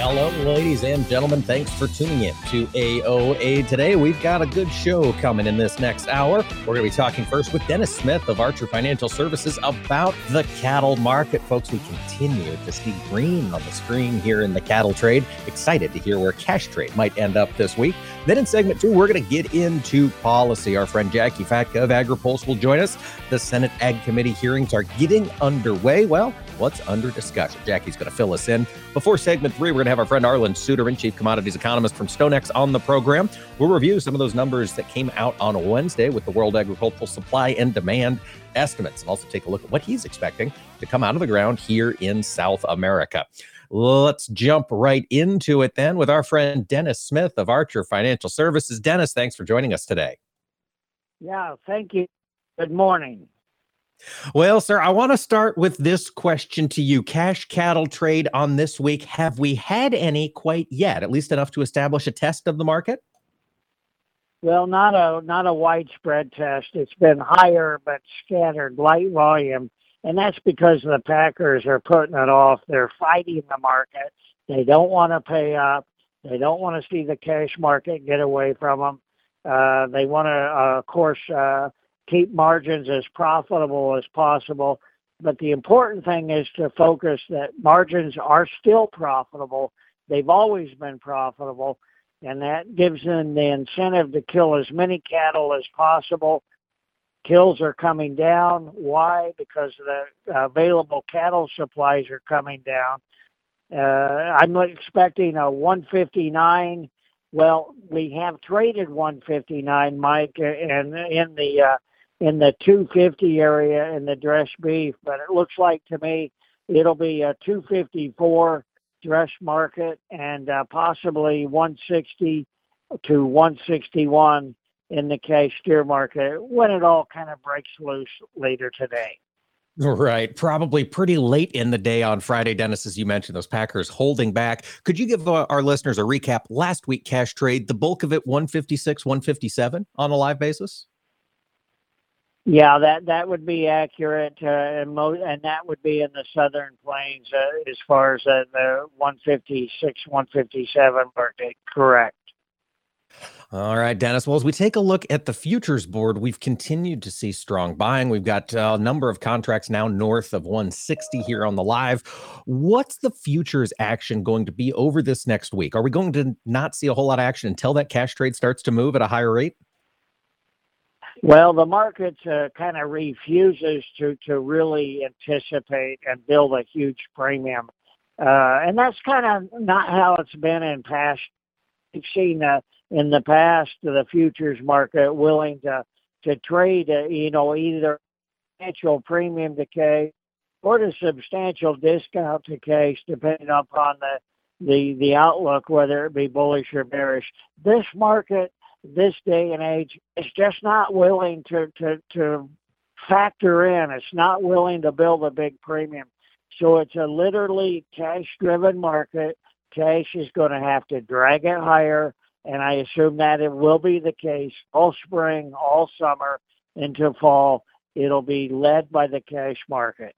Hello, ladies and gentlemen. Thanks for tuning in to AOA today. We've got a good show coming in this next hour. We're going to be talking first with Dennis Smith of Archer Financial Services about the cattle market. Folks, we continue to see green on the screen here in the cattle trade. Excited to hear where cash trade might end up this week. Then in segment two, we're going to get into policy. Our friend Jackie Fatka of Agri-Pulse will join us. The Senate Ag Committee hearings are getting underway. Well, what's under discussion? Jackie's going to fill us in. Before segment three, we're going to have our friend Arlan Suderman, Chief Commodities Economist from StoneX, on the program. We'll review some of those numbers that came out on Wednesday with the World Agricultural Supply and Demand Estimates, and also take a look at what he's expecting to come out of the ground here in South America. Let's jump right into it then with our friend Dennis Smith of Archer Financial Services. Dennis, thanks for joining us today. Yeah, thank you. Good morning. Well, sir, I want to start with this question to you. Cash cattle trade on this week. Have we had any quite yet, at least enough to establish a test of the market? Well, not a widespread test. It's been higher but scattered, light volume. And that's because the packers are putting it off. They're fighting the market. They don't want to pay up. They don't want to see the cash market get away from them. They want to, of course, keep margins as profitable as possible. But the important thing is to focus that margins are still profitable. They've always been profitable. And that gives them the incentive to kill as many cattle as possible. Kills are coming down. Why? Because the available cattle supplies are coming down. I'm expecting a 159. Well, we have traded 159, Mike, and in the 250 area in the dressed beef, but it looks like to me it'll be a 254 dress market and possibly 160 to 161 in the cash steer market when it all kind of breaks loose later today. Right. Probably pretty late in the day on Friday, Dennis, as you mentioned, those packers holding back. Could you give our listeners a recap? Last week, cash trade, the bulk of it, 156, 157 on a live basis? Yeah, that would be accurate, and that would be in the Southern Plains as far as the 156, 157 market, correct. All right, Dennis. Well, as we take a look at the futures board, we've continued to see strong buying. We've got a number of contracts now north of 160 here on the live. What's the futures action going to be over this next week? Are we going to not see a whole lot of action until that cash trade starts to move at a higher rate? Well, the market kind of refuses to really anticipate and build a huge premium. And that's kind of not how it's been in past. We've seen in the past the futures market willing to trade, either substantial premium to cash or to substantial discount to cash, depending upon the outlook, whether it be bullish or bearish. This market, this day and age, is just not willing to factor in. It's not willing to build a big premium. So it's a literally cash-driven market. Cash is going to have to drag it higher, and I assume that it will be the case all spring, all summer, into fall. It'll be led by the cash market.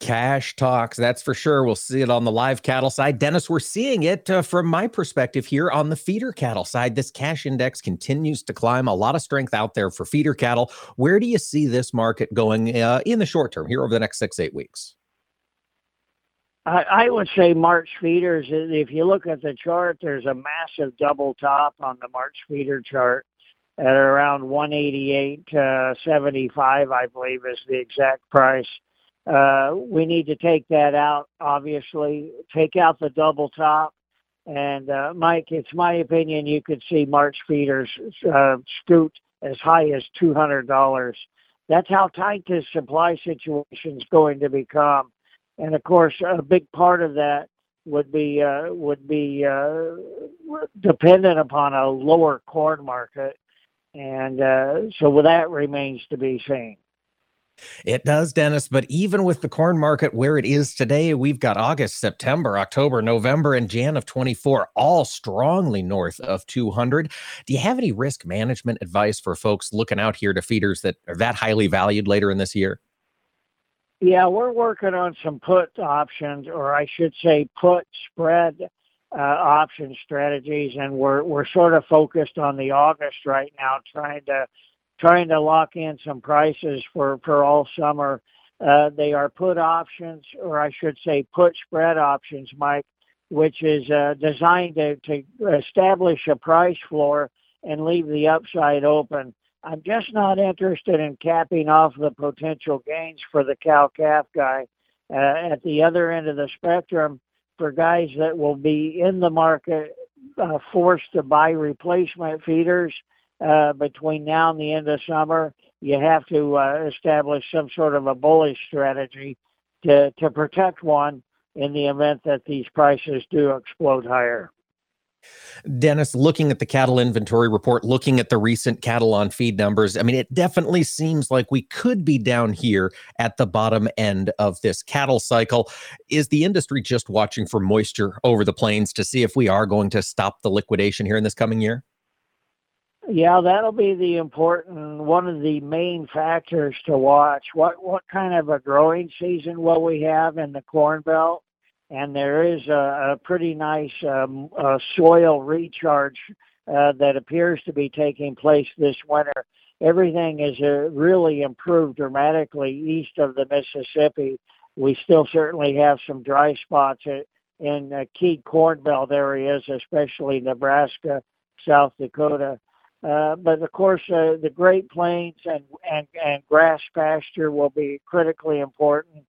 Cash talks, that's for sure. We'll see it on the live cattle side. Dennis, we're seeing it from my perspective here on the feeder cattle side. This cash index continues to climb. A lot of strength out there for feeder cattle. Where do you see this market going in the short term here over the next 6-8 weeks? I would say March feeders, if you look at the chart, there's a massive double top on the March feeder chart at around 188.75, I believe is the exact price. We need to take that out, obviously, take out the double top. And, Mike, it's my opinion you could see March feeders scoot as high as $200. That's how tight this supply situation is going to become. And, of course, a big part of that would be dependent upon a lower corn market, and so that remains to be seen. It does, Dennis, but even with the corn market where it is today, we've got August, September, October, November, and Jan of 24, all strongly north of 200. Do you have any risk management advice for folks looking out here to feeders that are that highly valued later in this year? Yeah, we're working on some put options, or I should say put spread option strategies, and we're sort of focused on the August right now, trying to lock in some prices for all summer. They are put options, or I should say put spread options, Mike, which is designed to establish a price floor and leave the upside open. I'm just not interested in capping off the potential gains for the cow-calf guy. At the other end of the spectrum, for guys that will be in the market forced to buy replacement feeders, between now and the end of summer, you have to establish some sort of a bullish strategy to protect one in the event that these prices do explode higher. Dennis, looking at the cattle inventory report, looking at the recent cattle on feed numbers, I mean, it definitely seems like we could be down here at the bottom end of this cattle cycle. Is the industry just watching for moisture over the plains to see if we are going to stop the liquidation here in this coming year? Yeah, that'll be the important one of the main factors to watch. What kind of a growing season will we have in the Corn Belt? And there is a pretty nice soil recharge that appears to be taking place this winter. Everything is really improved dramatically east of the Mississippi. We still certainly have some dry spots in key Corn Belt areas, especially Nebraska, South Dakota. But of course, the Great Plains and grass pasture will be critically important.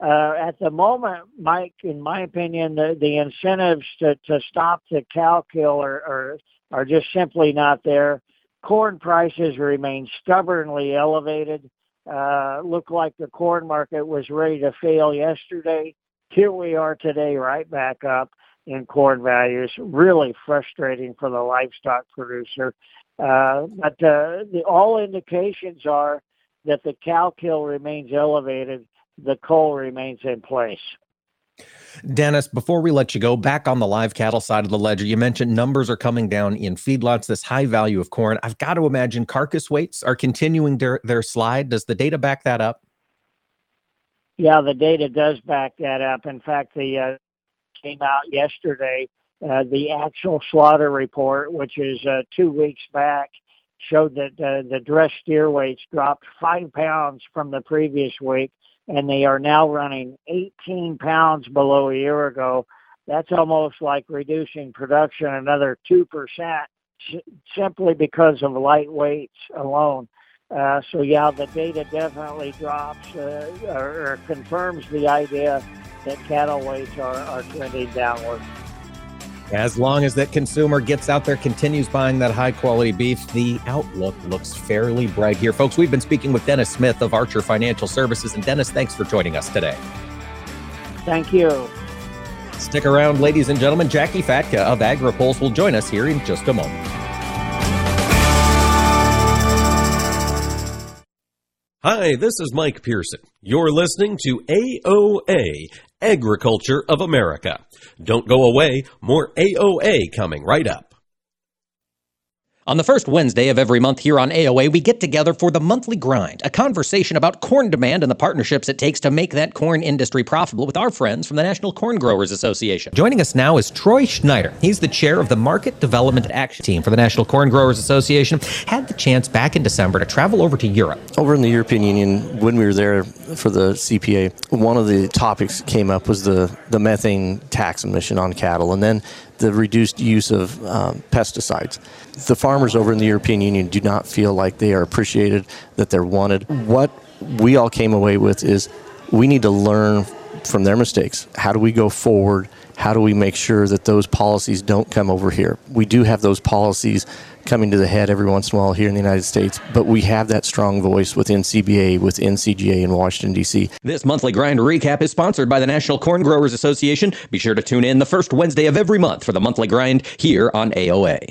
At the moment, Mike, in my opinion, the incentives to stop the cow kill are just simply not there. Corn prices remain stubbornly elevated. Looked like the corn market was ready to fail yesterday. Here we are today, right back up in corn values. Really frustrating for the livestock producer. But all indications are that the cow kill remains elevated, the coal remains in place. Dennis, before we let you go, back on the live cattle side of the ledger, you mentioned numbers are coming down in feedlots, this high value of corn. I've got to imagine carcass weights are continuing their slide. Does the data back that up? Yeah, the data does back that up. In fact, the came out yesterday. The actual slaughter report, which is 2 weeks back, showed that the dressed steer weights dropped 5 pounds from the previous week, and they are now running 18 pounds below a year ago. That's almost like reducing production another 2% simply because of light weights alone. So, yeah, the data definitely drops or confirms the idea that cattle weights are trending downward. As long as that consumer gets out there, continues buying that high-quality beef, the outlook looks fairly bright here. Folks, we've been speaking with Dennis Smith of Archer Financial Services. And Dennis, thanks for joining us today. Thank you. Stick around, ladies and gentlemen. Jackie Fatka of Agri-Pulse will join us here in just a moment. Hi, this is Mike Pearson. You're listening to AOA, Agriculture of America. Don't go away, more AOA coming right up. On the first Wednesday of every month here on AOA, we get together for the Monthly Grind, a conversation about corn demand and the partnerships it takes to make that corn industry profitable with our friends from the National Corn Growers Association. Joining us now is Troy Schneider. He's the chair of the Market Development Action Team for the National Corn Growers Association. Had the chance back in December to travel over to Europe. Over in the European Union, when we were there for the CPA, one of the topics that came up was the methane tax emission on cattle, and then the reduced use of pesticides. The farmers over in the European Union do not feel like they are appreciated, that they're wanted. What we all came away with is we need to learn from their mistakes. How do we go forward? How do we make sure that those policies don't come over here? We do have those policies coming to the head every once in a while here in the United States, but we have that strong voice within CBA, within CGA in Washington, D.C. This monthly Grind Recap is sponsored by the National Corn Growers Association. Be sure to tune in the first Wednesday of every month for the monthly grind here on AOA.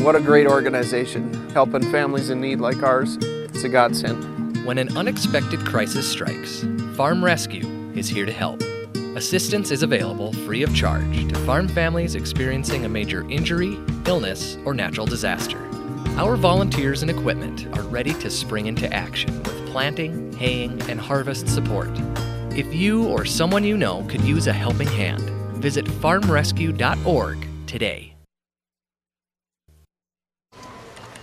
What a great organization, helping families in need like ours. It's a godsend. When an unexpected crisis strikes, Farm Rescue is here to help. Assistance is available free of charge to farm families experiencing a major injury, illness, or natural disaster. Our volunteers and equipment are ready to spring into action with planting, haying, and harvest support. If you or someone you know could use a helping hand, visit farmrescue.org today.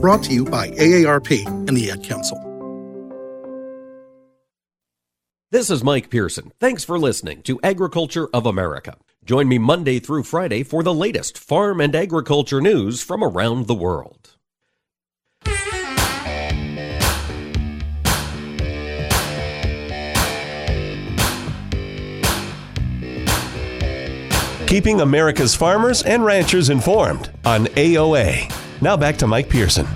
brought to you by AARP and the Ad Council. This is Mike Pearson. Thanks for listening to Agriculture of America. Join me Monday through Friday for the latest farm and agriculture news from around the world. Keeping America's farmers and ranchers informed on AOA. Now back to Mike Pearson.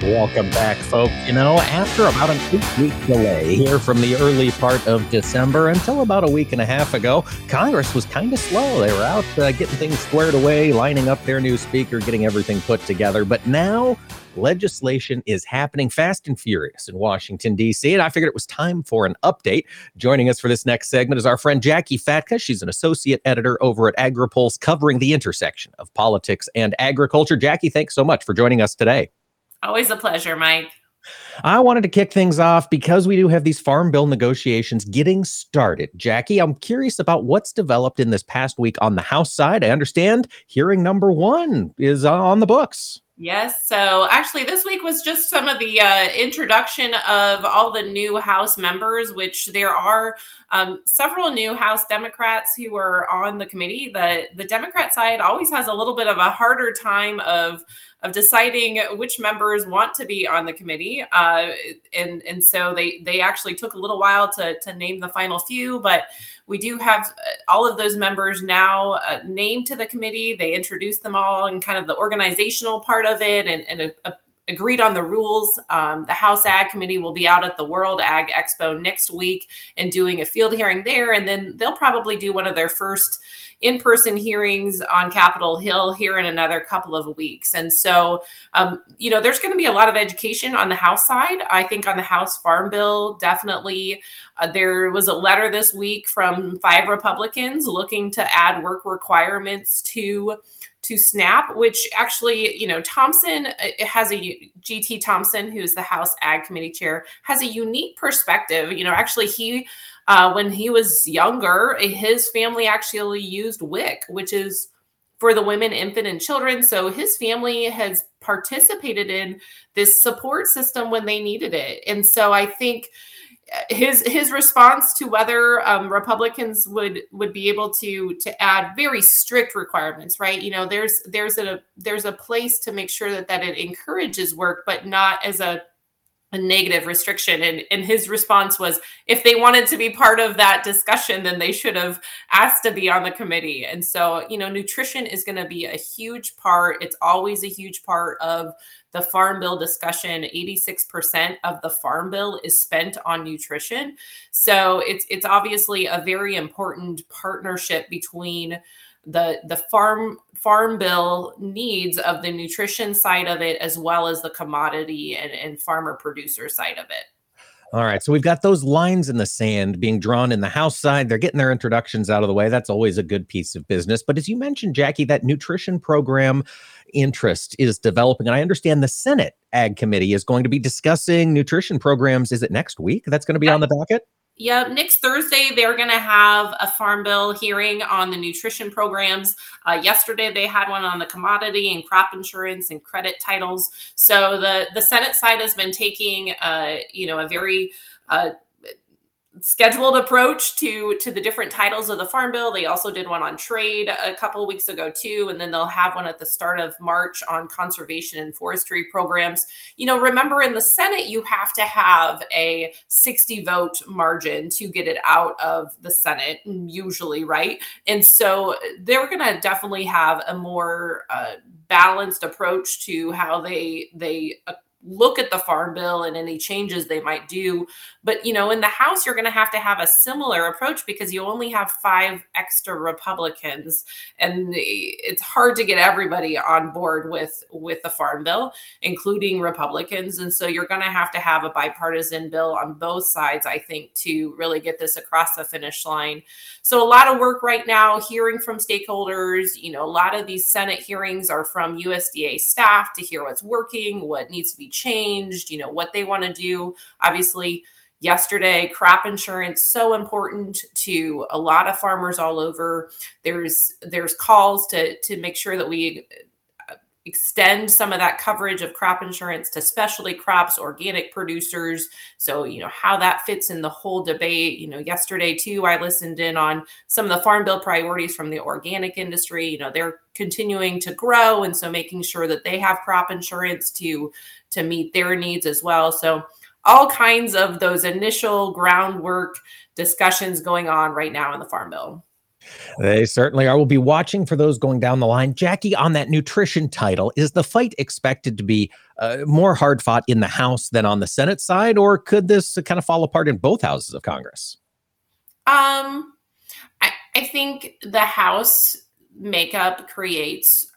Welcome back, folks. You know, after about an 8-week delay here from the early part of December until about a week and a half ago, Congress was kind of slow. They were out getting things squared away, lining up their new speaker, getting everything put together. But now legislation is happening fast and furious in Washington, D.C., and I figured it was time for an update. Joining us for this next segment is our friend Jackie Fatka. She's an associate editor over at Agri-Pulse, covering the intersection of politics and agriculture. Jackie, thanks so much for joining us today. Always a pleasure, Mike. I wanted to kick things off because we do have these farm bill negotiations getting started. Jackie, I'm curious about what's developed in this past week on the House side. I understand hearing number one is on the books. Yes. So actually, this week was just some of the introduction of all the new House members, which there are several new House Democrats who are on the committee. The Democrat side always has a little bit of a harder time of deciding which members want to be on the committee. And so they actually took a little while to name the final few, but we do have all of those members now named to the committee. They introduced them all and kind of the organizational part of it and agreed on the rules. The House Ag Committee will be out at the World Ag Expo next week and doing a field hearing there. And then they'll probably do one of their first in-person hearings on Capitol Hill here in another couple of weeks. And so, there's going to be a lot of education on the House side. I think on the House Farm Bill, definitely there was a letter this week from 5 Republicans looking to add work requirements to SNAP, which actually, Thompson has G.T. Thompson, who is the House Ag Committee chair, has a unique perspective. Actually he, when he was younger, his family actually used WIC, which is for the women, infant, and children. So his family has participated in this support system when they needed it. And so I think his response to whether Republicans would be able to add very strict requirements, right? There's a place to make sure that it encourages work, but not as a a negative restriction. And his response was, if they wanted to be part of that discussion, then they should have asked to be on the committee. And so, you know, nutrition is going to be a huge part. It's always a huge part of the Farm Bill discussion. 86% of the Farm Bill is spent on nutrition. So it's obviously a very important partnership between the farm bill needs of the nutrition side of it, as well as the commodity and farmer producer side of it. All right. So we've got those lines in the sand being drawn in the House side. They're getting their introductions out of the way. That's always a good piece of business. But as you mentioned, Jackie, that nutrition program interest is developing. And I understand the Senate Ag Committee is going to be discussing nutrition programs. Is it next week? That's going to be on the docket? Yeah, next Thursday, they're going to have a Farm Bill hearing on the nutrition programs. Yesterday, they had one on the commodity and crop insurance and credit titles. So the Senate side has been taking, a very scheduled approach to the different titles of the Farm Bill. They also did one on trade a couple of weeks ago too. And then they'll have one at the start of March on conservation and forestry programs. You know, remember in the Senate, you have to have a 60-vote margin to get it out of the Senate usually, right? And so they're going to definitely have a more balanced approach to how they look at the Farm Bill and any changes they might do. But, you know, in the House, you're going to have a similar approach because you only have 5 extra Republicans. And it's hard to get everybody on board with the Farm Bill, including Republicans. And so you're going to have a bipartisan bill on both sides, I think, to really get this across the finish line. So a lot of work right now, hearing from stakeholders. You know, a lot of these Senate hearings are from USDA staff to hear what's working, what needs to be changed, you know, what they want to do. Obviously, yesterday, crop insurance, so important to a lot of farmers all over. There's calls to make sure that we extend some of that coverage of crop insurance to specialty crops, organic producers. So, you know, how that fits in the whole debate. You know, yesterday too, I listened in on some of the Farm Bill priorities from the organic industry. You know, they're continuing to grow. And so making sure that they have crop insurance to meet their needs as well. So all kinds of those initial groundwork discussions going on right now in the Farm Bill. They certainly are. We'll be watching for those going down the line. Jackie, on that nutrition title, is the fight expected to be more hard fought in the House than on the Senate side, or could this kind of fall apart in both houses of Congress? I think the House makeup creates,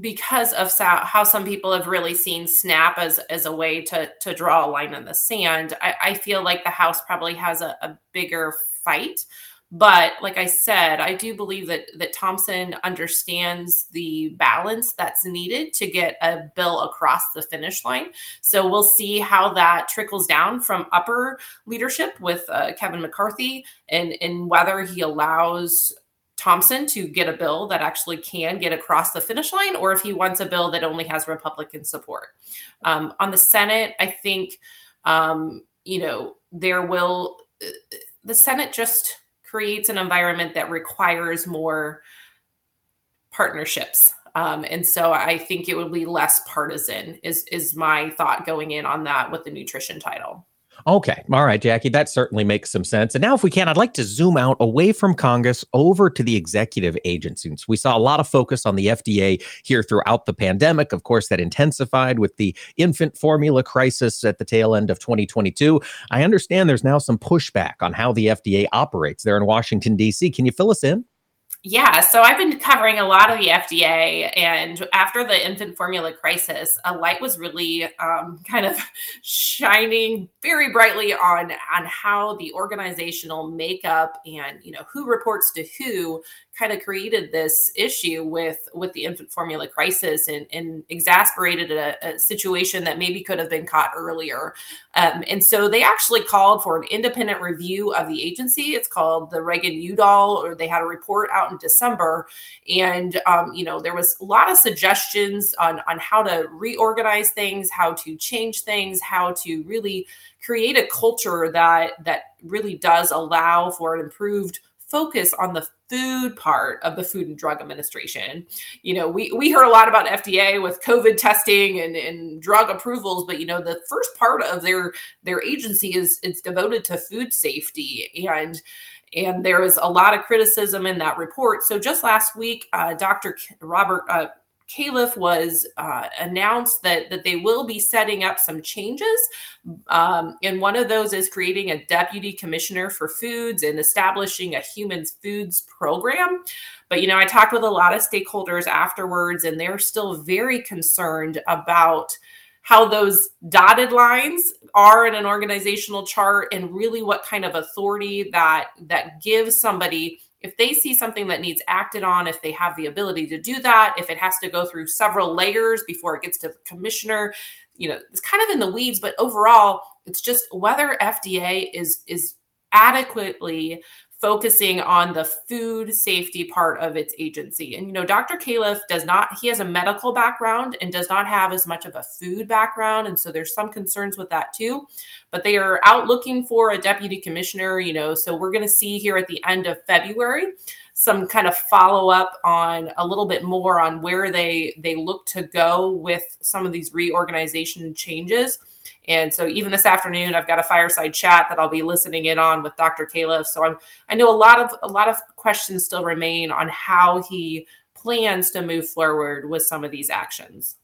because of how some people have really seen SNAP as a way to draw a line in the sand. I feel like the House probably has a bigger fight. But like I said, I do believe that Thompson understands the balance that's needed to get a bill across the finish line. So we'll see how that trickles down from upper leadership with Kevin McCarthy and whether he allows Thompson to get a bill that actually can get across the finish line, or if he wants a bill that only has Republican support. On the Senate, I think, the Senate just creates an environment that requires more partnerships. And so I think it would be less partisan is my thought going in on that with the nutrition title. Okay. All right, Jackie, that certainly makes some sense. And now if we can, I'd like to zoom out away from Congress over to the executive agencies. We saw a lot of focus on the FDA here throughout the pandemic. Of course, that intensified with the infant formula crisis at the tail end of 2022. I understand there's now some pushback on how the FDA operates there in Washington, D.C. Can you fill us in? Yeah, so I've been covering a lot of the FDA, and after the infant formula crisis, a light was really kind of shining very brightly on how the organizational makeup and, you know, who reports to who kind of created this issue with the infant formula crisis and exasperated a situation that maybe could have been caught earlier. And so they actually called for an independent review of the agency. It's called the Reagan Udall, or they had a report out in December. And, there was a lot of suggestions on how to reorganize things, how to change things, how to really create a culture that really does allow for an improved focus on the food part of the Food and Drug Administration. You know, we heard a lot about FDA with COVID testing and drug approvals, but, you know, the first part of their agency is it's devoted to food safety. And there is a lot of criticism in that report. So just last week, Dr. Robert Califf was announced that they will be setting up some changes. And one of those is creating a deputy commissioner for foods and establishing a human foods program. But, you know, I talked with a lot of stakeholders afterwards, and they're still very concerned about how those dotted lines are in an organizational chart and really what kind of authority that gives somebody. If they see something that needs acted on, if they have the ability to do that, if it has to go through several layers before it gets to the commissioner, you know, it's kind of in the weeds, but overall, it's just whether FDA is adequately focusing on the food safety part of its agency. And, you know, Dr. Califf he has a medical background and does not have as much of a food background. And so there's some concerns with that too, but they are out looking for a deputy commissioner, you know, so we're going to see here at the end of February, some kind of follow up on a little bit more on where they look to go with some of these reorganization changes. And so even this afternoon, I've got a fireside chat that I'll be listening in on with Dr. Califf. So I know a lot of questions still remain on how he plans to move forward with some of these actions.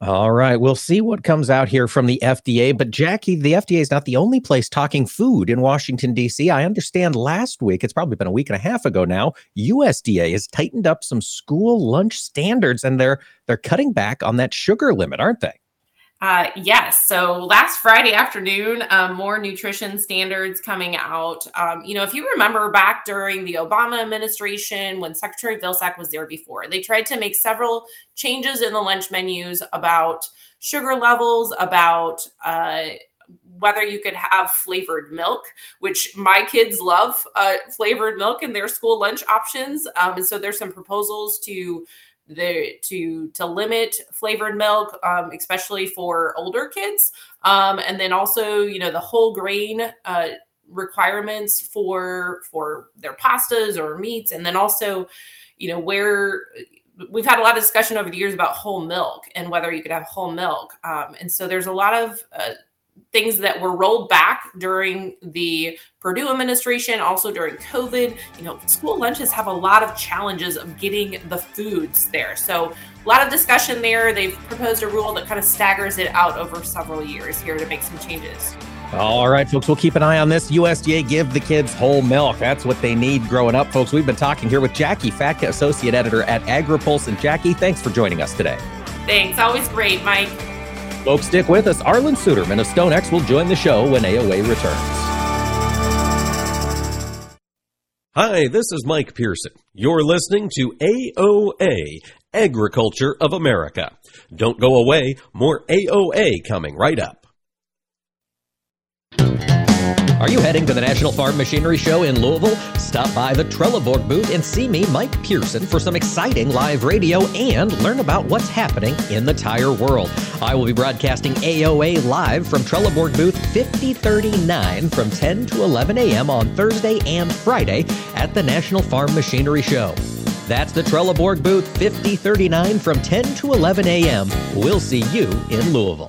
All right. We'll see what comes out here from the FDA. But Jackie, the FDA is not the only place talking food in Washington, D.C. I understand last week, it's probably been a week and a half ago now, USDA has tightened up some school lunch standards, and they're cutting back on that sugar limit, aren't they? Yes. So last Friday afternoon, more nutrition standards coming out. You know, if you remember back during the Obama administration, when Secretary Vilsack was there before, they tried to make several changes in the lunch menus about sugar levels, about whether you could have flavored milk, which my kids love flavored milk in their school lunch options. And so there's some proposals to limit flavored milk, especially for older kids. And then also, you know, the whole grain requirements for their pastas or meats. And then also, you know, where we've had a lot of discussion over the years about whole milk and whether you could have whole milk. And so there's a lot of things that were rolled back during the Purdue administration, also during COVID. You know, school lunches have a lot of challenges of getting the foods there. So a lot of discussion there. They've proposed a rule that kind of staggers it out over several years here to make some changes. All right, folks, we'll keep an eye on this. USDA, give the kids whole milk. That's what they need growing up, folks. We've been talking here with Jackie Fatka, Associate Editor at Agri-Pulse. And Jackie, thanks for joining us today. Thanks. Always great, Mike. Folks, stick with us. Arlan Suderman of StoneX will join the show when AOA returns. Hi, this is Mike Pearson. You're listening to AOA, Agriculture of America. Don't go away. More AOA coming right up. Are you heading to the National Farm Machinery Show in Louisville? Stop by the Trelleborg booth and see me, Mike Pearson, for some exciting live radio and learn about what's happening in the tire world. I will be broadcasting AOA live from Trelleborg booth 5039 from 10 to 11 a.m. on Thursday and Friday at the National Farm Machinery Show. That's the Trelleborg booth 5039 from 10 to 11 a.m. We'll see you in Louisville.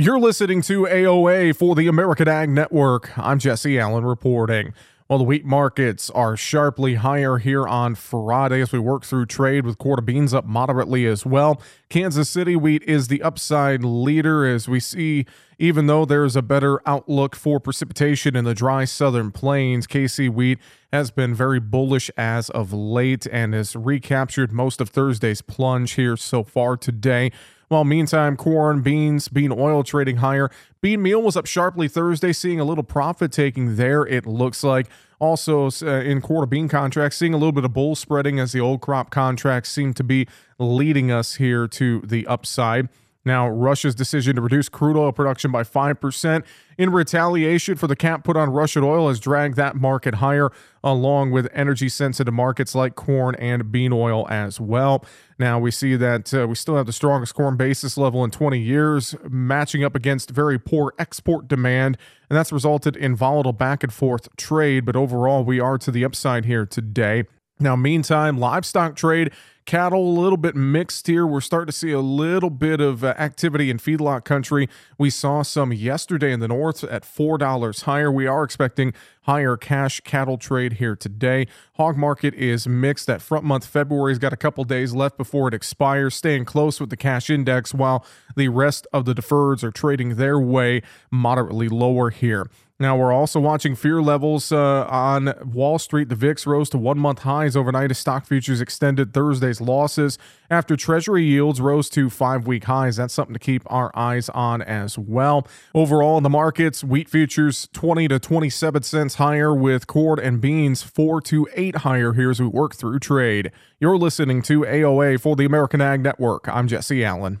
You're listening to AOA for the American Ag Network. I'm Jesse Allen reporting. Well, the wheat markets are sharply higher here on Friday as we work through trade with quarter beans up moderately as well. Kansas City wheat is the upside leader as we see, even though there's a better outlook for precipitation in the dry southern plains. KC wheat has been very bullish as of late and has recaptured most of Thursday's plunge here so far today. While meantime, corn, beans, bean oil trading higher. Bean meal was up sharply Thursday, seeing a little profit taking there, it looks like. Also, in quarter bean contracts, seeing a little bit of bull spreading as the old crop contracts seem to be leading us here to the upside. Now, Russia's decision to reduce crude oil production by 5% in retaliation for the cap put on Russian oil has dragged that market higher, along with energy-sensitive markets like corn and bean oil as well. Now, we see that we still have the strongest corn basis level in 20 years, matching up against very poor export demand, and that's resulted in volatile back-and-forth trade. But overall, we are to the upside here today. Now, meantime, livestock trade, cattle a little bit mixed here. We're starting to see a little bit of activity in feedlot country. We saw some yesterday in the north at $4 higher. We are expecting higher cash cattle trade here today. Hog market is mixed. That front month, February's got a couple days left before it expires, staying close with the cash index while the rest of the deferreds are trading their way moderately lower here. Now, we're also watching fear levels on Wall Street. The VIX rose to one-month highs overnight as stock futures extended Thursday's losses after Treasury yields rose to five-week highs. That's something to keep our eyes on as well. Overall, in the markets, wheat futures 20 to 27 cents higher, with corn and beans 4 to 8 higher here as we work through trade. You're listening to AOA for the American Ag Network. I'm Jesse Allen.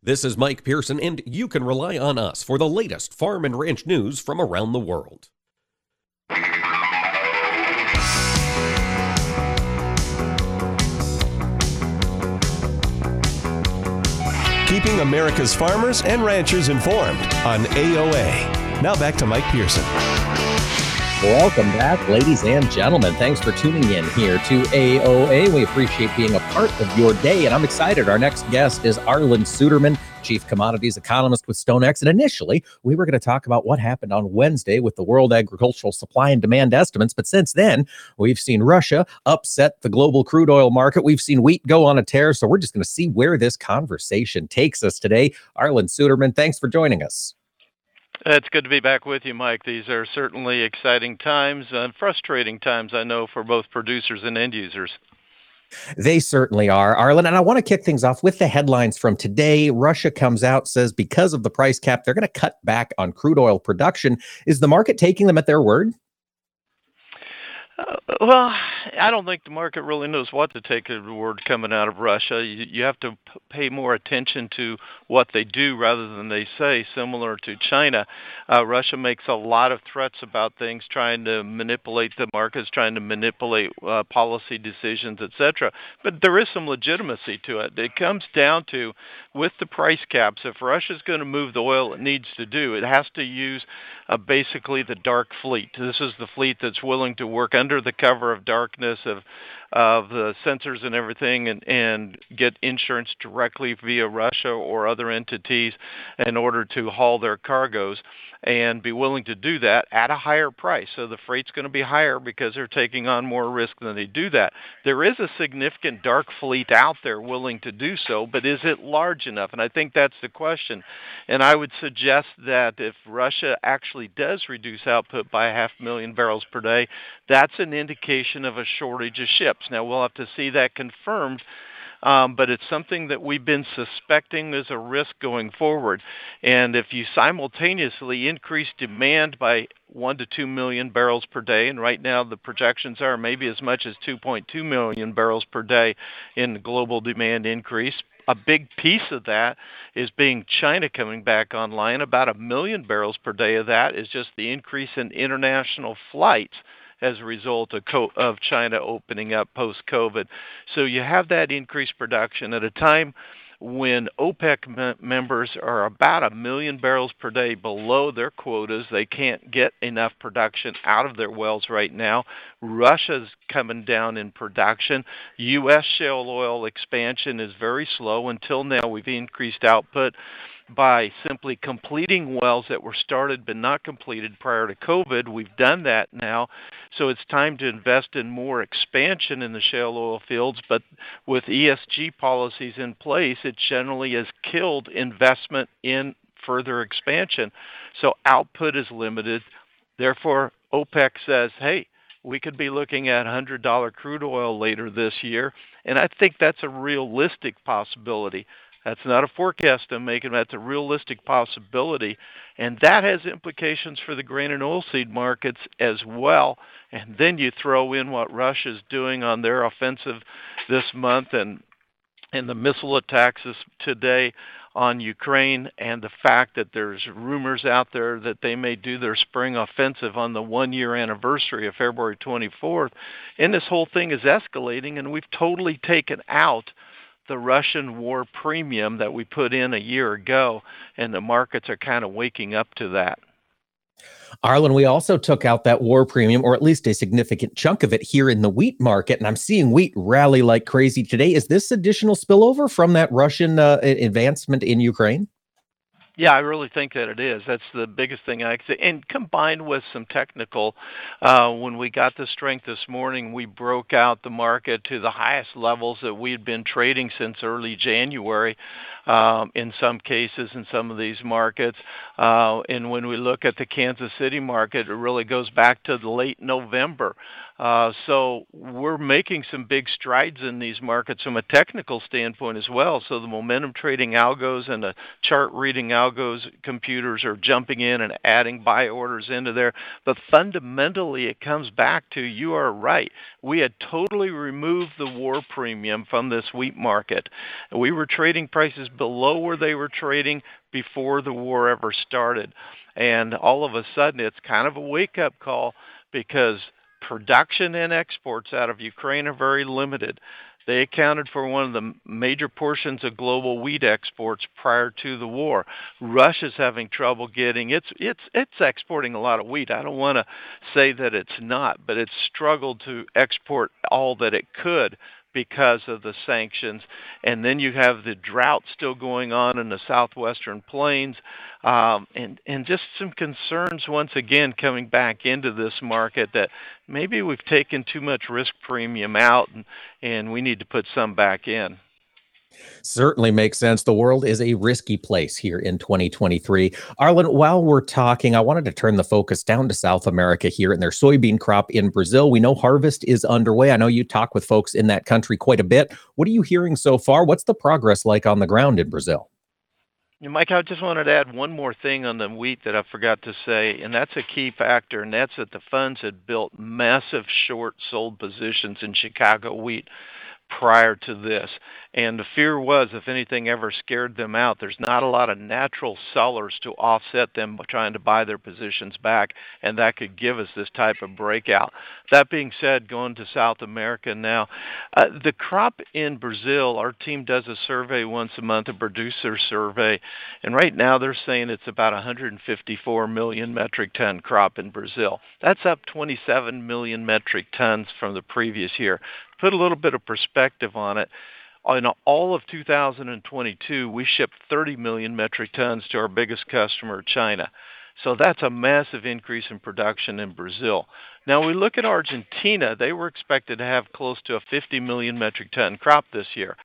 This is Mike Pearson, and you can rely on us for the latest farm and ranch news from around the world. Keeping America's farmers and ranchers informed on AOA. Now back to Mike Pearson. Welcome back, ladies and gentlemen. Thanks for tuning in here to AOA. We appreciate being a part of your day, and I'm excited. Our next guest is Arlan Suderman, Chief Commodities Economist with StoneX. And initially, we were going to talk about what happened on Wednesday with the World Agricultural Supply and Demand Estimates. But since then, we've seen Russia upset the global crude oil market. We've seen wheat go on a tear. So we're just going to see where this conversation takes us today. Arlan Suderman, thanks for joining us. It's good to be back with you, Mike. These are certainly exciting times and frustrating times, I know, for both producers and end users. They certainly are, Arlan. And I want to kick things off with the headlines from today. Russia comes out, says because of the price cap, they're going to cut back on crude oil production. Is the market taking them at their word? Well, I don't think the market really knows what to take at the word coming out of Russia. You have to pay more attention to what they do rather than they say, similar to China. Russia makes a lot of threats about things, trying to manipulate the markets, trying to manipulate policy decisions, etc. But there is some legitimacy to it. It comes down to, with the price caps, if Russia's going to move the oil it needs to do, it has to use basically the dark fleet. This is the fleet that's willing to work under the cover of darkness of the sensors and everything, and get insurance directly via Russia or other entities in order to haul their cargoes, and be willing to do that at a higher price. So the freight's going to be higher because they're taking on more risk than they do that. There is a significant dark fleet out there willing to do so, but is it large enough? And I think that's the question. And I would suggest that if Russia actually does reduce output by 500,000 barrels per day, that's an indication of a shortage of ships. Now, we'll have to see that confirmed but it's something that we've been suspecting is a risk going forward. And if you simultaneously increase demand by 1 to 2 million barrels per day, and right now the projections are maybe as much as 2.2 million barrels per day in global demand increase. A big piece of that is being China coming back online. About 1 million barrels per day of that is just the increase in international flights as a result of China opening up post-COVID. So you have that increased production at a time when OPEC members are about 1 million barrels per day below their quotas. They can't get enough production out of their wells right now. Russia's coming down in production. U.S. shale oil expansion is very slow. Until now, we've increased output by simply completing wells that were started but not completed prior to COVID. We've done that now, so it's time to invest in more expansion in the shale oil fields, but with ESG policies in place, it generally has killed investment in further expansion. So output is limited. Therefore, OPEC says, hey, we could be looking at $100 crude oil later this year, and I think that's a realistic possibility. That's not a forecast I'm making. That's a realistic possibility. And that has implications for the grain and oilseed markets as well. And then you throw in what Russia's doing on their offensive this month and the missile attacks today on Ukraine, and the fact that there's rumors out there that they may do their spring offensive on the one-year anniversary of February 24th. And this whole thing is escalating, and we've totally taken out the Russian war premium that we put in a year ago, and the markets are kind of waking up to that. Arlan, we also took out that war premium, or at least a significant chunk of it, here in the wheat market, and I'm seeing wheat rally like crazy today. Is this additional spillover from that Russian advancement in Ukraine? Yeah, I really think that it is. That's the biggest thing I could say. And combined with some technical, when we got the strength this morning, we broke out the market to the highest levels that we had been trading since early January in some cases in some of these markets. And when we look at the Kansas City market, it really goes back to the late November. So we're making some big strides in these markets from a technical standpoint as well. So the momentum trading algos and the chart reading algos computers are jumping in and adding buy orders into there. But fundamentally, it comes back to, you are right, we had totally removed the war premium from this wheat market. We were trading prices below where they were trading before the war ever started. And all of a sudden, it's kind of a wake-up call, because production and exports out of Ukraine are very limited. They accounted for one of the major portions of global wheat exports prior to the war. Russia's having trouble getting it's exporting a lot of wheat. I don't want to say that it's not, but it's struggled to export all that it could because of the sanctions. And then you have the drought still going on in the southwestern plains, and just some concerns once again coming back into this market that maybe we've taken too much risk premium out, and we need to put some back in. Certainly makes sense. The world is a risky place here in 2023. Arlan, while we're talking, I wanted to turn the focus down to South America here and their soybean crop in Brazil. We know harvest is underway. I know you talk with folks in that country quite a bit. What are you hearing so far? What's the progress like on the ground in Brazil? Mike, I just wanted to add one more thing on the wheat that I forgot to say, and that's a key factor, and that's that the funds had built massive short sold positions in Chicago wheat prior to this. And the fear was, if anything ever scared them out, there's not a lot of natural sellers to offset them trying to buy their positions back, and that could give us this type of breakout. That being said, going to South America now, the crop in Brazil, our team does a survey once a month, a producer survey, and right now they're saying it's about 154 million metric ton crop in Brazil. That's up 27 million metric tons from the previous year. Put a little bit of perspective on it. In all of 2022, we shipped 30 million metric tons to our biggest customer, China. So that's a massive increase in production in Brazil. Now we look at Argentina. They were expected to have close to a 50 million metric ton crop this year.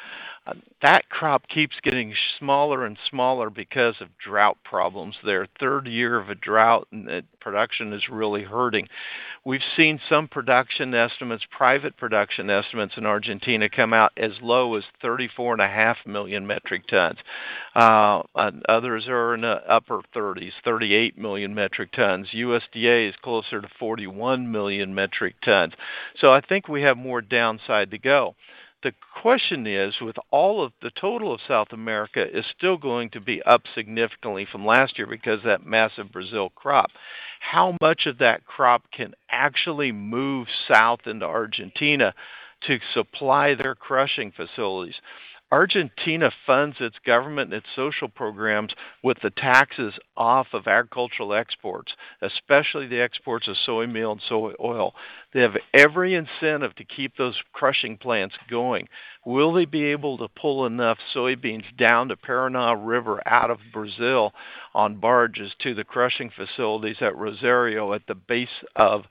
That crop keeps getting smaller and smaller because of drought problems. Their third year of a drought, and the production is really hurting. We've seen some production estimates, private production estimates in Argentina come out as low as 34.5 million metric tons. Others are in the upper 30s, 38 million metric tons. USDA is closer to 41 million metric tons. So I think we have more downside to go. The question is, with all of the total of South America is still going to be up significantly from last year because of that massive Brazil crop. How much of that crop can actually move south into Argentina to supply their crushing facilities? Argentina funds its government and its social programs with the taxes off of agricultural exports, especially the exports of soy meal and soy oil. They have every incentive to keep those crushing plants going. Will they be able to pull enough soybeans down the Paraná River out of Brazil on barges to the crushing facilities at Rosario at the base of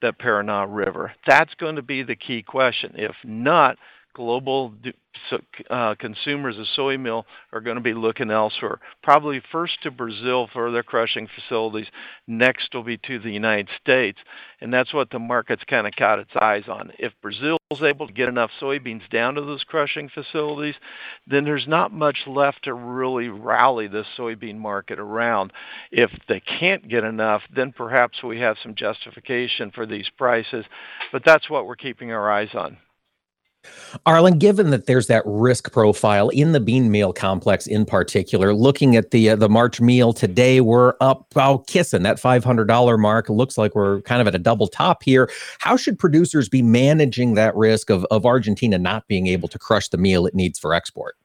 the Paraná River? That's going to be the key question. If not, global consumers of soy meal are going to be looking elsewhere, probably first to Brazil for their crushing facilities, next will be to the United States, and that's what the market's kind of caught its eyes on. If Brazil is able to get enough soybeans down to those crushing facilities, then there's not much left to really rally the soybean market around. If they can't get enough, then perhaps we have some justification for these prices, but that's what we're keeping our eyes on. Arlan, given that there's that risk profile in the bean meal complex in particular, looking at the March meal today, we're up kissing that $500 mark. Looks like we're kind of at a double top here. How should producers be managing that risk of Argentina not being able to crush the meal it needs for export?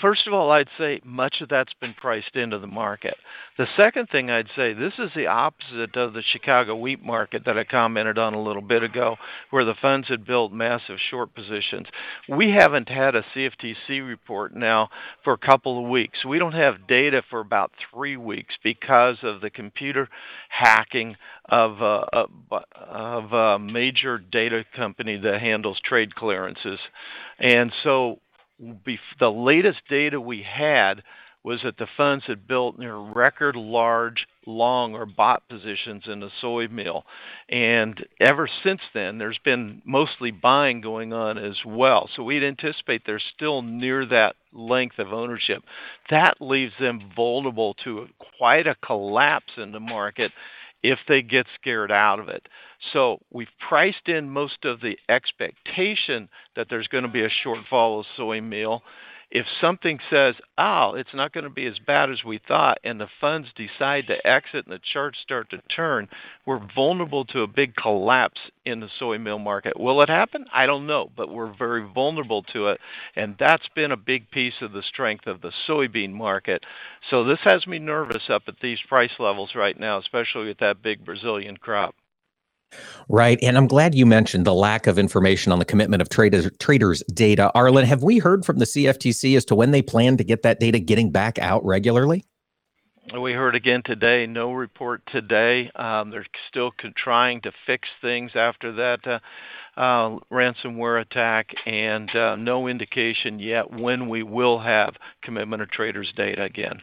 First of all, I'd say much of that's been priced into the market. The second thing I'd say, this is the opposite of the Chicago wheat market that I commented on a little bit ago, where the funds had built massive short positions. We haven't had a CFTC report now for a couple of weeks. We don't have data for about 3 weeks because of the computer hacking of a major data company that handles trade clearances. And so the latest data we had was that the funds had built near record large, long, or bought positions in the soy meal. And ever since then, there's been mostly buying going on as well. So we'd anticipate they're still near that length of ownership. That leaves them vulnerable to quite a collapse in the market if they get scared out of it. So we've priced in most of the expectation that there's going to be a shortfall of soy meal. If something says, it's not going to be as bad as we thought, and the funds decide to exit and the charts start to turn, we're vulnerable to a big collapse in the soy meal market. Will it happen? I don't know, but we're very vulnerable to it, and that's been a big piece of the strength of the soybean market. So this has me nervous up at these price levels right now, especially with that big Brazilian crop. Right. And I'm glad you mentioned the lack of information on the commitment of traders' data. Arlan, have we heard from the CFTC as to when they plan to get that data getting back out regularly? We heard again today, no report today. They're still trying to fix things after that ransomware attack, and no indication yet when we will have commitment of traders' data again.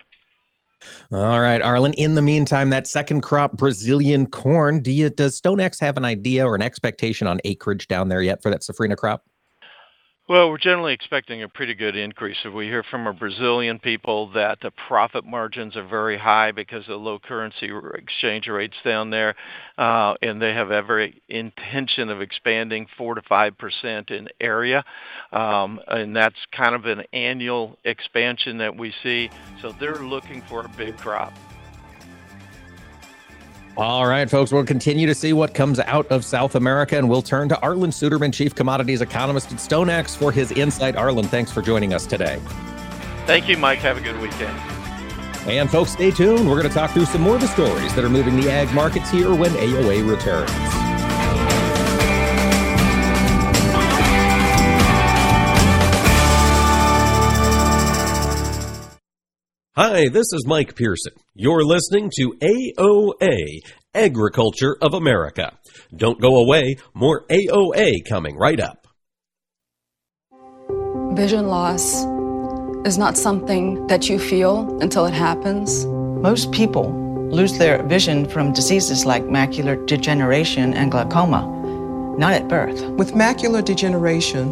All right, Arlan. In the meantime, that second crop, Brazilian corn, does StoneX have an idea or an expectation on acreage down there yet for that safrinha crop? Well, we're generally expecting a pretty good increase. If we hear from our Brazilian people that the profit margins are very high because of the low currency exchange rates down there, and they have every intention of expanding 4 to 5% in area, and that's kind of an annual expansion that we see. So they're looking for a big crop. All right, folks, we'll continue to see what comes out of South America, and we'll turn to Arlan Suderman, Chief Commodities Economist at StoneX, for his insight. Arlan, thanks for joining us today. Thank you, Mike. Have a good weekend. And folks, stay tuned. We're going to talk through some more of the stories that are moving the ag markets here when AOA returns. Hi, this is Mike Pearson. You're listening to AOA, Agriculture of America. Don't go away, more AOA coming right up. Vision loss is not something that you feel until it happens. Most people lose their vision from diseases like macular degeneration and glaucoma, not at birth. With macular degeneration,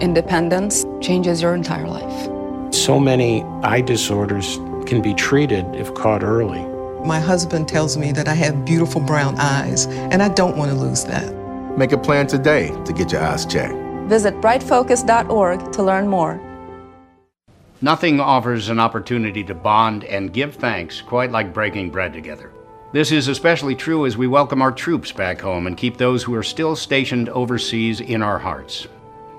independence, changes your entire life. So many eye disorders can be treated if caught early. My husband tells me that I have beautiful brown eyes, and I don't want to lose that. Make a plan today to get your eyes checked. Visit brightfocus.org to learn more. Nothing offers an opportunity to bond and give thanks quite like breaking bread together. This is especially true as we welcome our troops back home and keep those who are still stationed overseas in our hearts.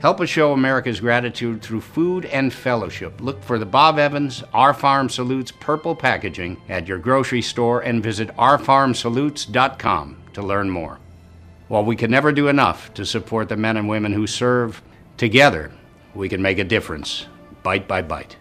Help us show America's gratitude through food and fellowship. Look for the Bob Evans Our Farm Salutes purple packaging at your grocery store and visit ourfarmsalutes.com to learn more. While we can never do enough to support the men and women who serve, together we can make a difference, bite by bite.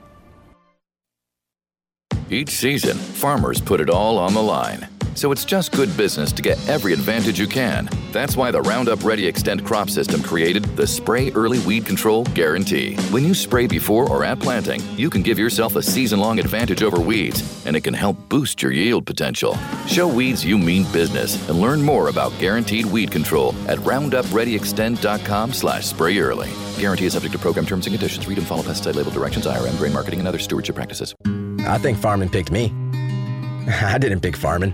Each season, farmers put it all on the line. So it's just good business to get every advantage you can. That's why the Roundup Ready Extend crop system created the Spray Early Weed Control Guarantee. When you spray before or at planting, you can give yourself a season-long advantage over weeds, and it can help boost your yield potential. Show weeds you mean business and learn more about guaranteed weed control at roundupreadyextend.com/spray early. Guarantee is subject to program terms and conditions. Read and follow pesticide label directions, IRM, grain marketing, and other stewardship practices. I think farming picked me. I didn't pick farming.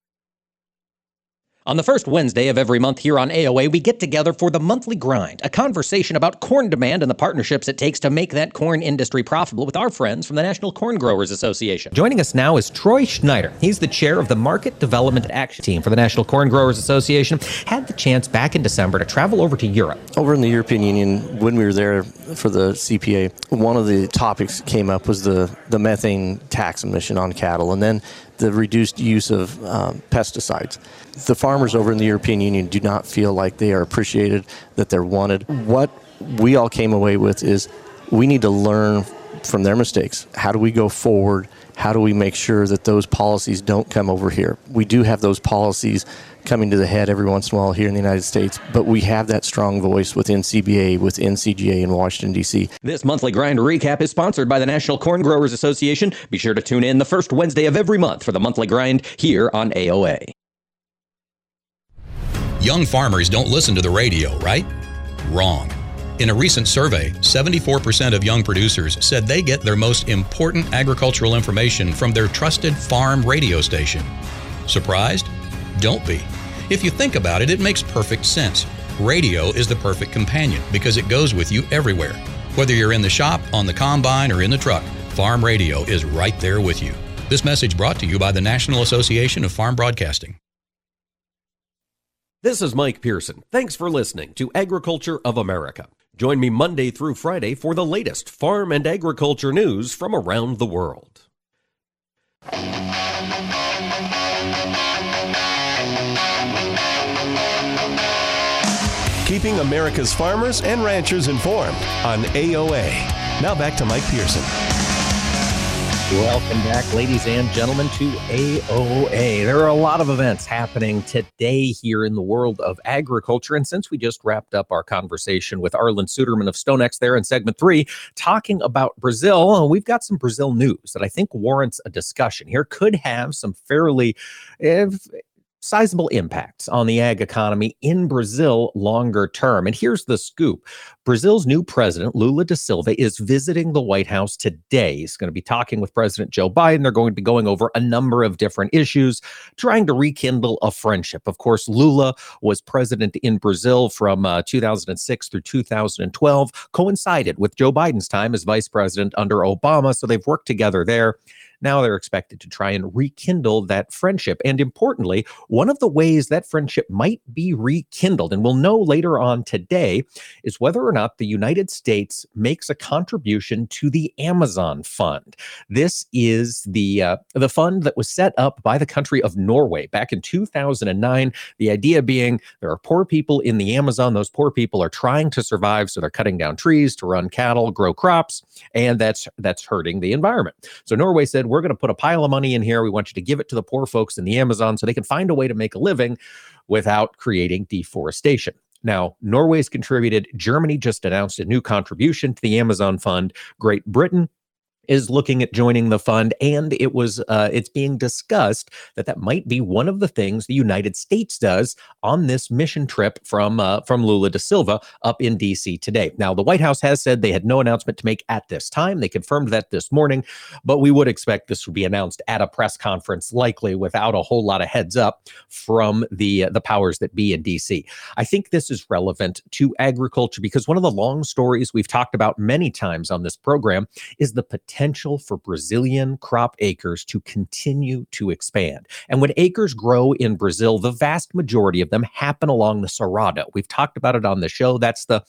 On the first Wednesday of every month here on AOA, we get together for the Monthly Grind, a conversation about corn demand and the partnerships it takes to make that corn industry profitable with our friends from the National Corn Growers Association. Joining us now is Troy Schneider. He's the chair of the Market Development Action Team for the National Corn Growers Association. Had the chance back in December to travel over to Europe. Over in the European Union, when we were there for the CPA, one of the topics came up was the methane tax emission on cattle, and then the reduced use of pesticides. The farmers over in the European Union do not feel like they are appreciated, that they're wanted. What we all came away with is we need to learn from their mistakes. How do we go forward? How do we make sure that those policies don't come over here? We do have those policies coming to the head every once in a while here in the United States, but we have that strong voice within CBA, within CGA in Washington, D.C. This Monthly Grind recap is sponsored by the National Corn Growers Association. Be sure to tune in the first Wednesday of every month for the Monthly Grind here on AOA. Young farmers don't listen to the radio, right? Wrong. In a recent survey, 74% of young producers said they get their most important agricultural information from their trusted farm radio station. Surprised? Don't be. If you think about it, it makes perfect sense. Radio is the perfect companion because it goes with you everywhere. Whether you're in the shop, on the combine, or in the truck, farm radio is right there with you. This message brought to you by the National Association of Farm Broadcasting. This is Mike Pearson. Thanks for listening to Agriculture of America. Join me Monday through Friday for the latest farm and agriculture news from around the world. Keeping America's farmers and ranchers informed on AOA. Now back to Mike Pearson. Welcome back, ladies and gentlemen, to AOA. There are a lot of events happening today here in the world of agriculture. And since we just wrapped up our conversation with Arlan Suderman of StoneX there in segment 3, talking about Brazil, we've got some Brazil news that I think warrants a discussion here. Could have some fairly sizable impacts on the ag economy in Brazil longer term. And here's the scoop. Brazil's new president, Lula da Silva, is visiting the White House today. He's going to be talking with President Joe Biden. They're going to be going over a number of different issues, trying to rekindle a friendship. Of course, Lula was president in Brazil from 2006 through 2012, coincided with Joe Biden's time as vice president under Obama. So they've worked together there. Now they're expected to try and rekindle that friendship. And importantly, one of the ways that friendship might be rekindled, and we'll know later on today, is whether or not the United States makes a contribution to the Amazon Fund. This is the fund that was set up by the country of Norway back in 2009. The idea being there are poor people in the Amazon. Those poor people are trying to survive, so they're cutting down trees to run cattle, grow crops, and that's hurting the environment. So Norway said, we're going to put a pile of money in here. We want you to give it to the poor folks in the Amazon so they can find a way to make a living without creating deforestation. Now, Norway's contributed. Germany just announced a new contribution to the Amazon Fund. Great Britain is looking at joining the fund, and it's being discussed that might be one of the things the United States does on this mission trip from Lula da Silva up in D.C. today. Now, the White House has said they had no announcement to make at this time. They confirmed that this morning, but we would expect this would be announced at a press conference, likely without a whole lot of heads up from the powers that be in D.C. I think this is relevant to agriculture because one of the long stories we've talked about many times on this program is the potential for Brazilian crop acres to continue to expand. And when acres grow in Brazil, the vast majority of them happen along the Cerrado. We've talked about it on the show. That's the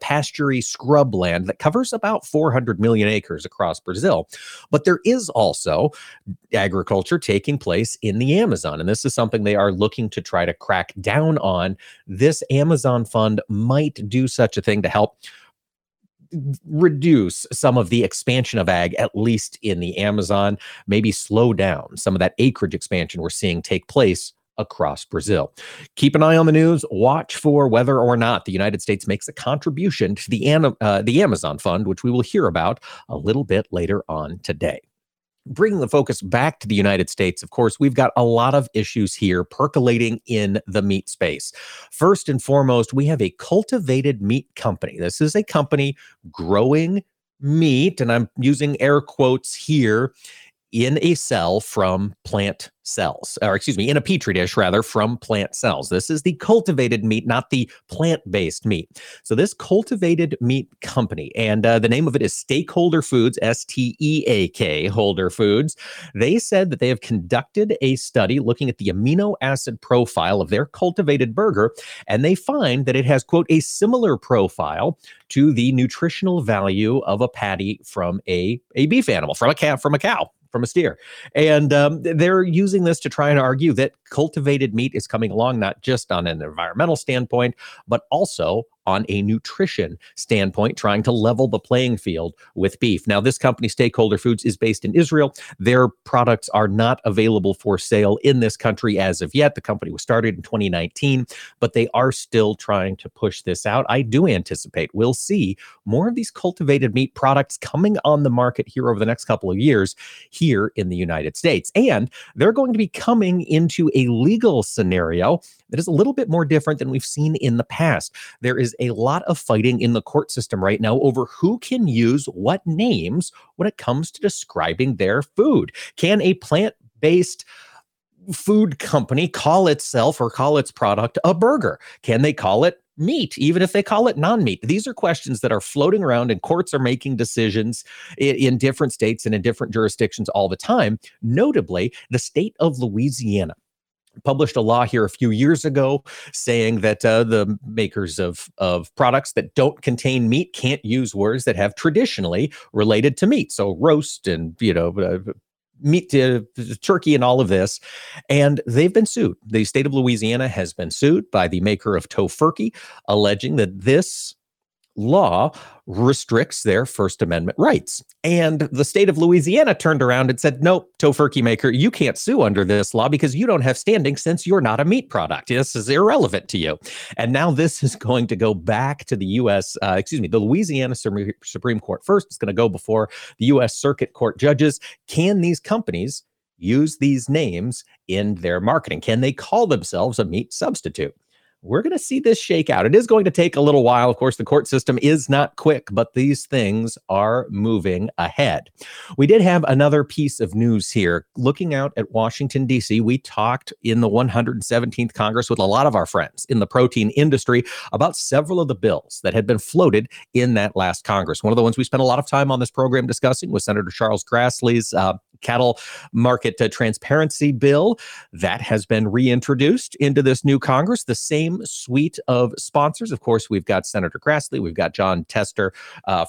pasture-y scrubland that covers about 400 million acres across Brazil. But there is also agriculture taking place in the Amazon. And this is something they are looking to try to crack down on. This Amazon Fund might do such a thing to help reduce some of the expansion of ag, at least in the Amazon, maybe slow down some of that acreage expansion we're seeing take place across Brazil. Keep an eye on the news. Watch for whether or not the United States makes a contribution to the Amazon Fund, which we will hear about a little bit later on today. Bringing the focus back to the United States, of course, we've got a lot of issues here percolating in the meat space. First and foremost, we have a cultivated meat company. This is a company growing meat, and I'm using air quotes here, in a cell from plant cells, in a petri dish rather from plant cells. This is the cultivated meat, not the plant-based meat. So this cultivated meat company, and the name of it is Stakeholder Foods, S-T-E-A-K, Holder Foods. They said that they have conducted a study looking at the amino acid profile of their cultivated burger, and they find that it has, quote, a similar profile to the nutritional value of a patty from a beef animal, from a cow. From a steer. And they're using this to try and argue that cultivated meat is coming along, not just on an environmental standpoint, but also on a nutrition standpoint, trying to level the playing field with beef. Now, this company, Stakeholder Foods, is based in Israel. Their products are not available for sale in this country as of yet. The company was started in 2019, but they are still trying to push this out. I do anticipate we'll see more of these cultivated meat products coming on the market here over the next couple of years here in the United States. And they're going to be coming into a legal scenario that is a little bit more different than we've seen in the past. There is a lot of fighting in the court system right now over who can use what names when it comes to describing their food. Can a plant-based food company call itself or call its product a burger? Can they call it meat, even if they call it non-meat? These are questions that are floating around, and courts are making decisions in different states and in different jurisdictions all the time. Notably, the state of Louisiana published a law here a few years ago saying that the makers of products that don't contain meat can't use words that have traditionally related to meat. So roast and, you know, meat to turkey and all of this. And they've been sued. The state of Louisiana has been sued by the maker of Tofurky, alleging that this law restricts their First Amendment rights. And the state of Louisiana turned around and said, nope, Tofurky maker, you can't sue under this law because you don't have standing since you're not a meat product. This is irrelevant to you. And now this is going to go back to the the Louisiana Supreme Court first. It's going to go before the U.S. Circuit Court judges. Can these companies use these names in their marketing? Can they call themselves a meat substitute? We're going to see this shake out. It is going to take a little while. Of course, the court system is not quick, but these things are moving ahead. We did have another piece of news here. Looking out at Washington, D.C., we talked in the 117th Congress with a lot of our friends in the protein industry about several of the bills that had been floated in that last Congress. One of the ones we spent a lot of time on this program discussing was Senator Charles Grassley's cattle market transparency bill that has been reintroduced into this new Congress. The same suite of sponsors. Of course, we've got Senator Grassley, we've got John Tester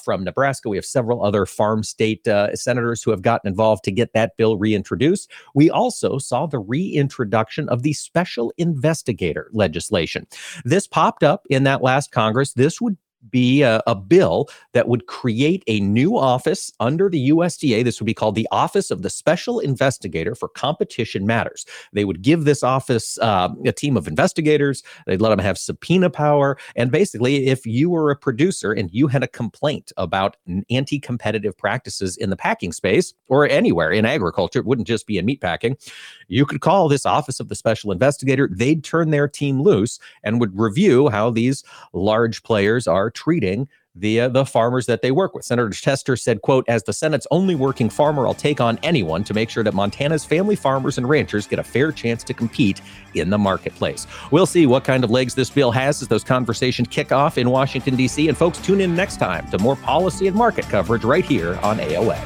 from Nebraska. We have several other farm state senators who have gotten involved to get that bill reintroduced. We also saw the reintroduction of the special investigator legislation. This popped up in that last Congress. This would be a bill that would create a new office under the USDA. This would be called the Office of the Special Investigator for Competition Matters. They would give this office a team of investigators. They'd let them have subpoena power. And basically, if you were a producer and you had a complaint about anti-competitive practices in the packing space or anywhere in agriculture, it wouldn't just be in meat packing, you could call this Office of the Special Investigator. They'd turn their team loose and would review how these large players are treating the farmers that they work with. Senator Tester said, quote, as the Senate's only working farmer, I'll take on anyone to make sure that Montana's family farmers and ranchers get a fair chance to compete in the marketplace. We'll see what kind of legs this bill has as those conversations kick off in Washington, D.C. And folks, tune in next time to more policy and market coverage right here on AOA.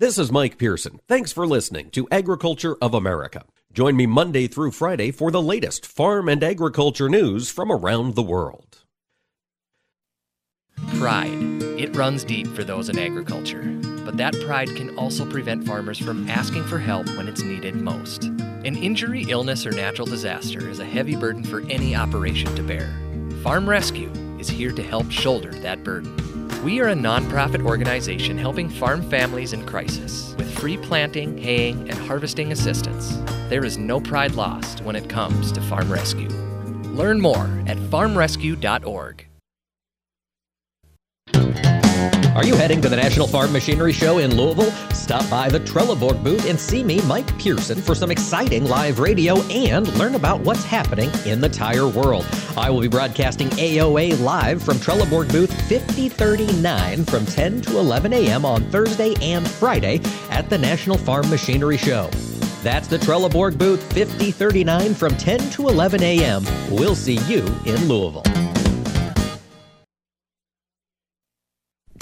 This is Mike Pearson. Thanks for listening to Agriculture of America. Join me Monday through Friday for the latest farm and agriculture news from around the world. Pride. It runs deep for those in agriculture, but that pride can also prevent farmers from asking for help when it's needed most. An injury, illness, or natural disaster is a heavy burden for any operation to bear. Farm Rescue is here to help shoulder that burden. We are a nonprofit organization helping farm families in crisis with free planting, haying, and harvesting assistance. There is no pride lost when it comes to Farm Rescue. Learn more at farmrescue.org. Are you heading to the National Farm Machinery Show in Louisville? Stop by the Trelleborg booth and see me, Mike Pearson, for some exciting live radio and learn about what's happening in the tire world. I will be broadcasting AOA live from Trelleborg booth 5039 from 10 to 11 a.m. on Thursday and Friday at the National Farm Machinery Show. That's the Trelleborg booth 5039 from 10 to 11 a.m. We'll see you in Louisville.